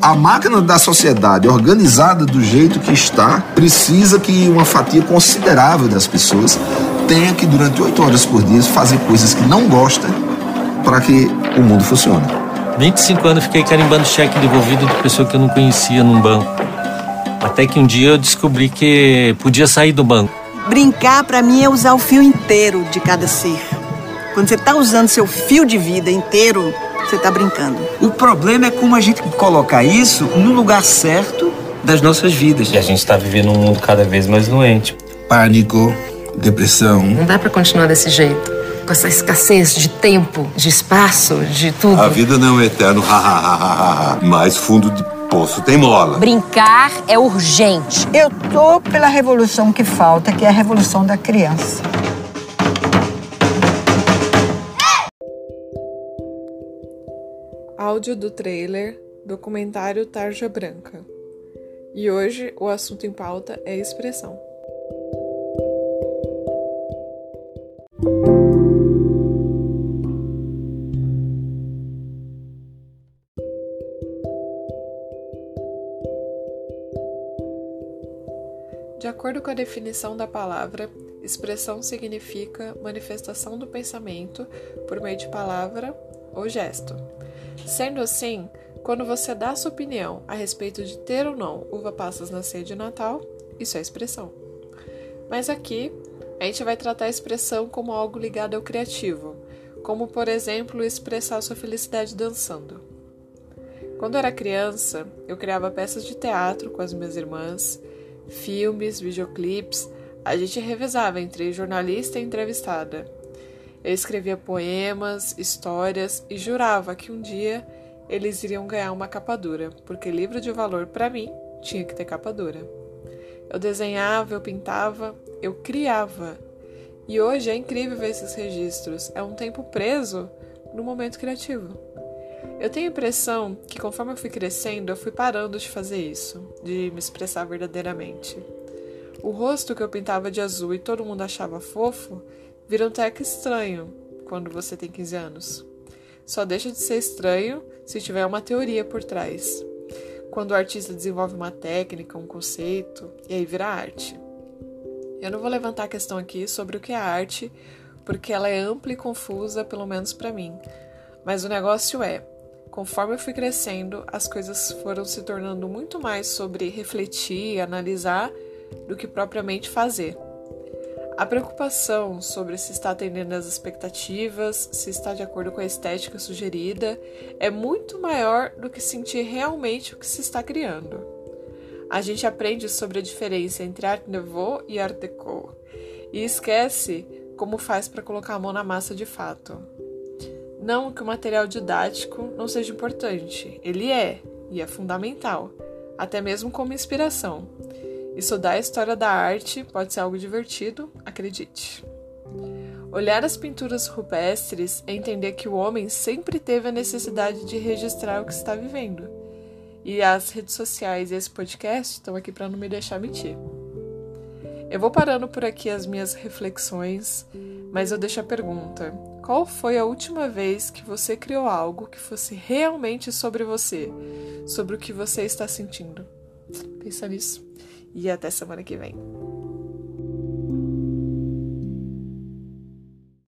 A máquina da sociedade, organizada do jeito que está, precisa que uma fatia considerável das pessoas tenha que, durante 8 horas por dia, fazer coisas que não gosta para que o mundo funcione. 25 anos eu fiquei carimbando cheque devolvido de pessoa que eu não conhecia num banco. Até que um dia eu descobri que podia sair do banco. Brincar, para mim, é usar o fio inteiro de cada ser. Quando você está usando seu fio de vida inteiro, você está brincando. O problema é como a gente colocar isso no lugar certo das nossas vidas. E a gente está vivendo um mundo cada vez mais doente. Pânico, depressão. Não dá para continuar desse jeito. Com essa escassez de tempo, de espaço, de tudo. A vida não é eterno, mas fundo de poço tem mola. Brincar é urgente. Eu tô pela revolução que falta, que é a revolução da criança. Áudio do trailer, documentário Tarja Branca. E hoje o assunto em pauta é expressão. De acordo com a definição da palavra, expressão significa manifestação do pensamento por meio de palavra ou gesto. Sendo assim, quando você dá sua opinião a respeito de ter ou não uva passas na ceia de Natal, isso é expressão. Mas aqui, a gente vai tratar a expressão como algo ligado ao criativo, como, por exemplo, expressar sua felicidade dançando. Quando era criança, eu criava peças de teatro com as minhas irmãs, filmes, videoclipes, a gente revezava entre jornalista e entrevistada. Eu escrevia poemas, histórias e jurava que um dia eles iriam ganhar uma capa dura, porque livro de valor, para mim, tinha que ter capa dura. Eu desenhava, eu pintava, eu criava. E hoje é incrível ver esses registros, é um tempo preso no momento criativo. Eu tenho a impressão que conforme eu fui crescendo, eu fui parando de fazer isso, de me expressar verdadeiramente. O rosto que eu pintava de azul e todo mundo achava fofo, vira um teco estranho quando você tem 15 anos. Só deixa de ser estranho se tiver uma teoria por trás. Quando o artista desenvolve uma técnica, um conceito, e aí vira arte. Eu não vou levantar a questão aqui sobre o que é arte, porque ela é ampla e confusa, pelo menos para mim. Mas o negócio é, conforme eu fui crescendo, as coisas foram se tornando muito mais sobre refletir, analisar, do que propriamente fazer. A preocupação sobre se está atendendo às expectativas, se está de acordo com a estética sugerida, é muito maior do que sentir realmente o que se está criando. A gente aprende sobre a diferença entre Art Nouveau e Art Deco e esquece como faz para colocar a mão na massa de fato. Não que o material didático não seja importante, ele é, e é fundamental, até mesmo como inspiração. Estudar a história da arte pode ser algo divertido, acredite. Olhar as pinturas rupestres é entender que o homem sempre teve a necessidade de registrar o que está vivendo. E as redes sociais e esse podcast estão aqui para não me deixar mentir. Eu vou parando por aqui as minhas reflexões, mas eu deixo a pergunta: qual foi a última vez que você criou algo que fosse realmente sobre você, sobre o que você está sentindo? Pensa nisso. E até semana que vem.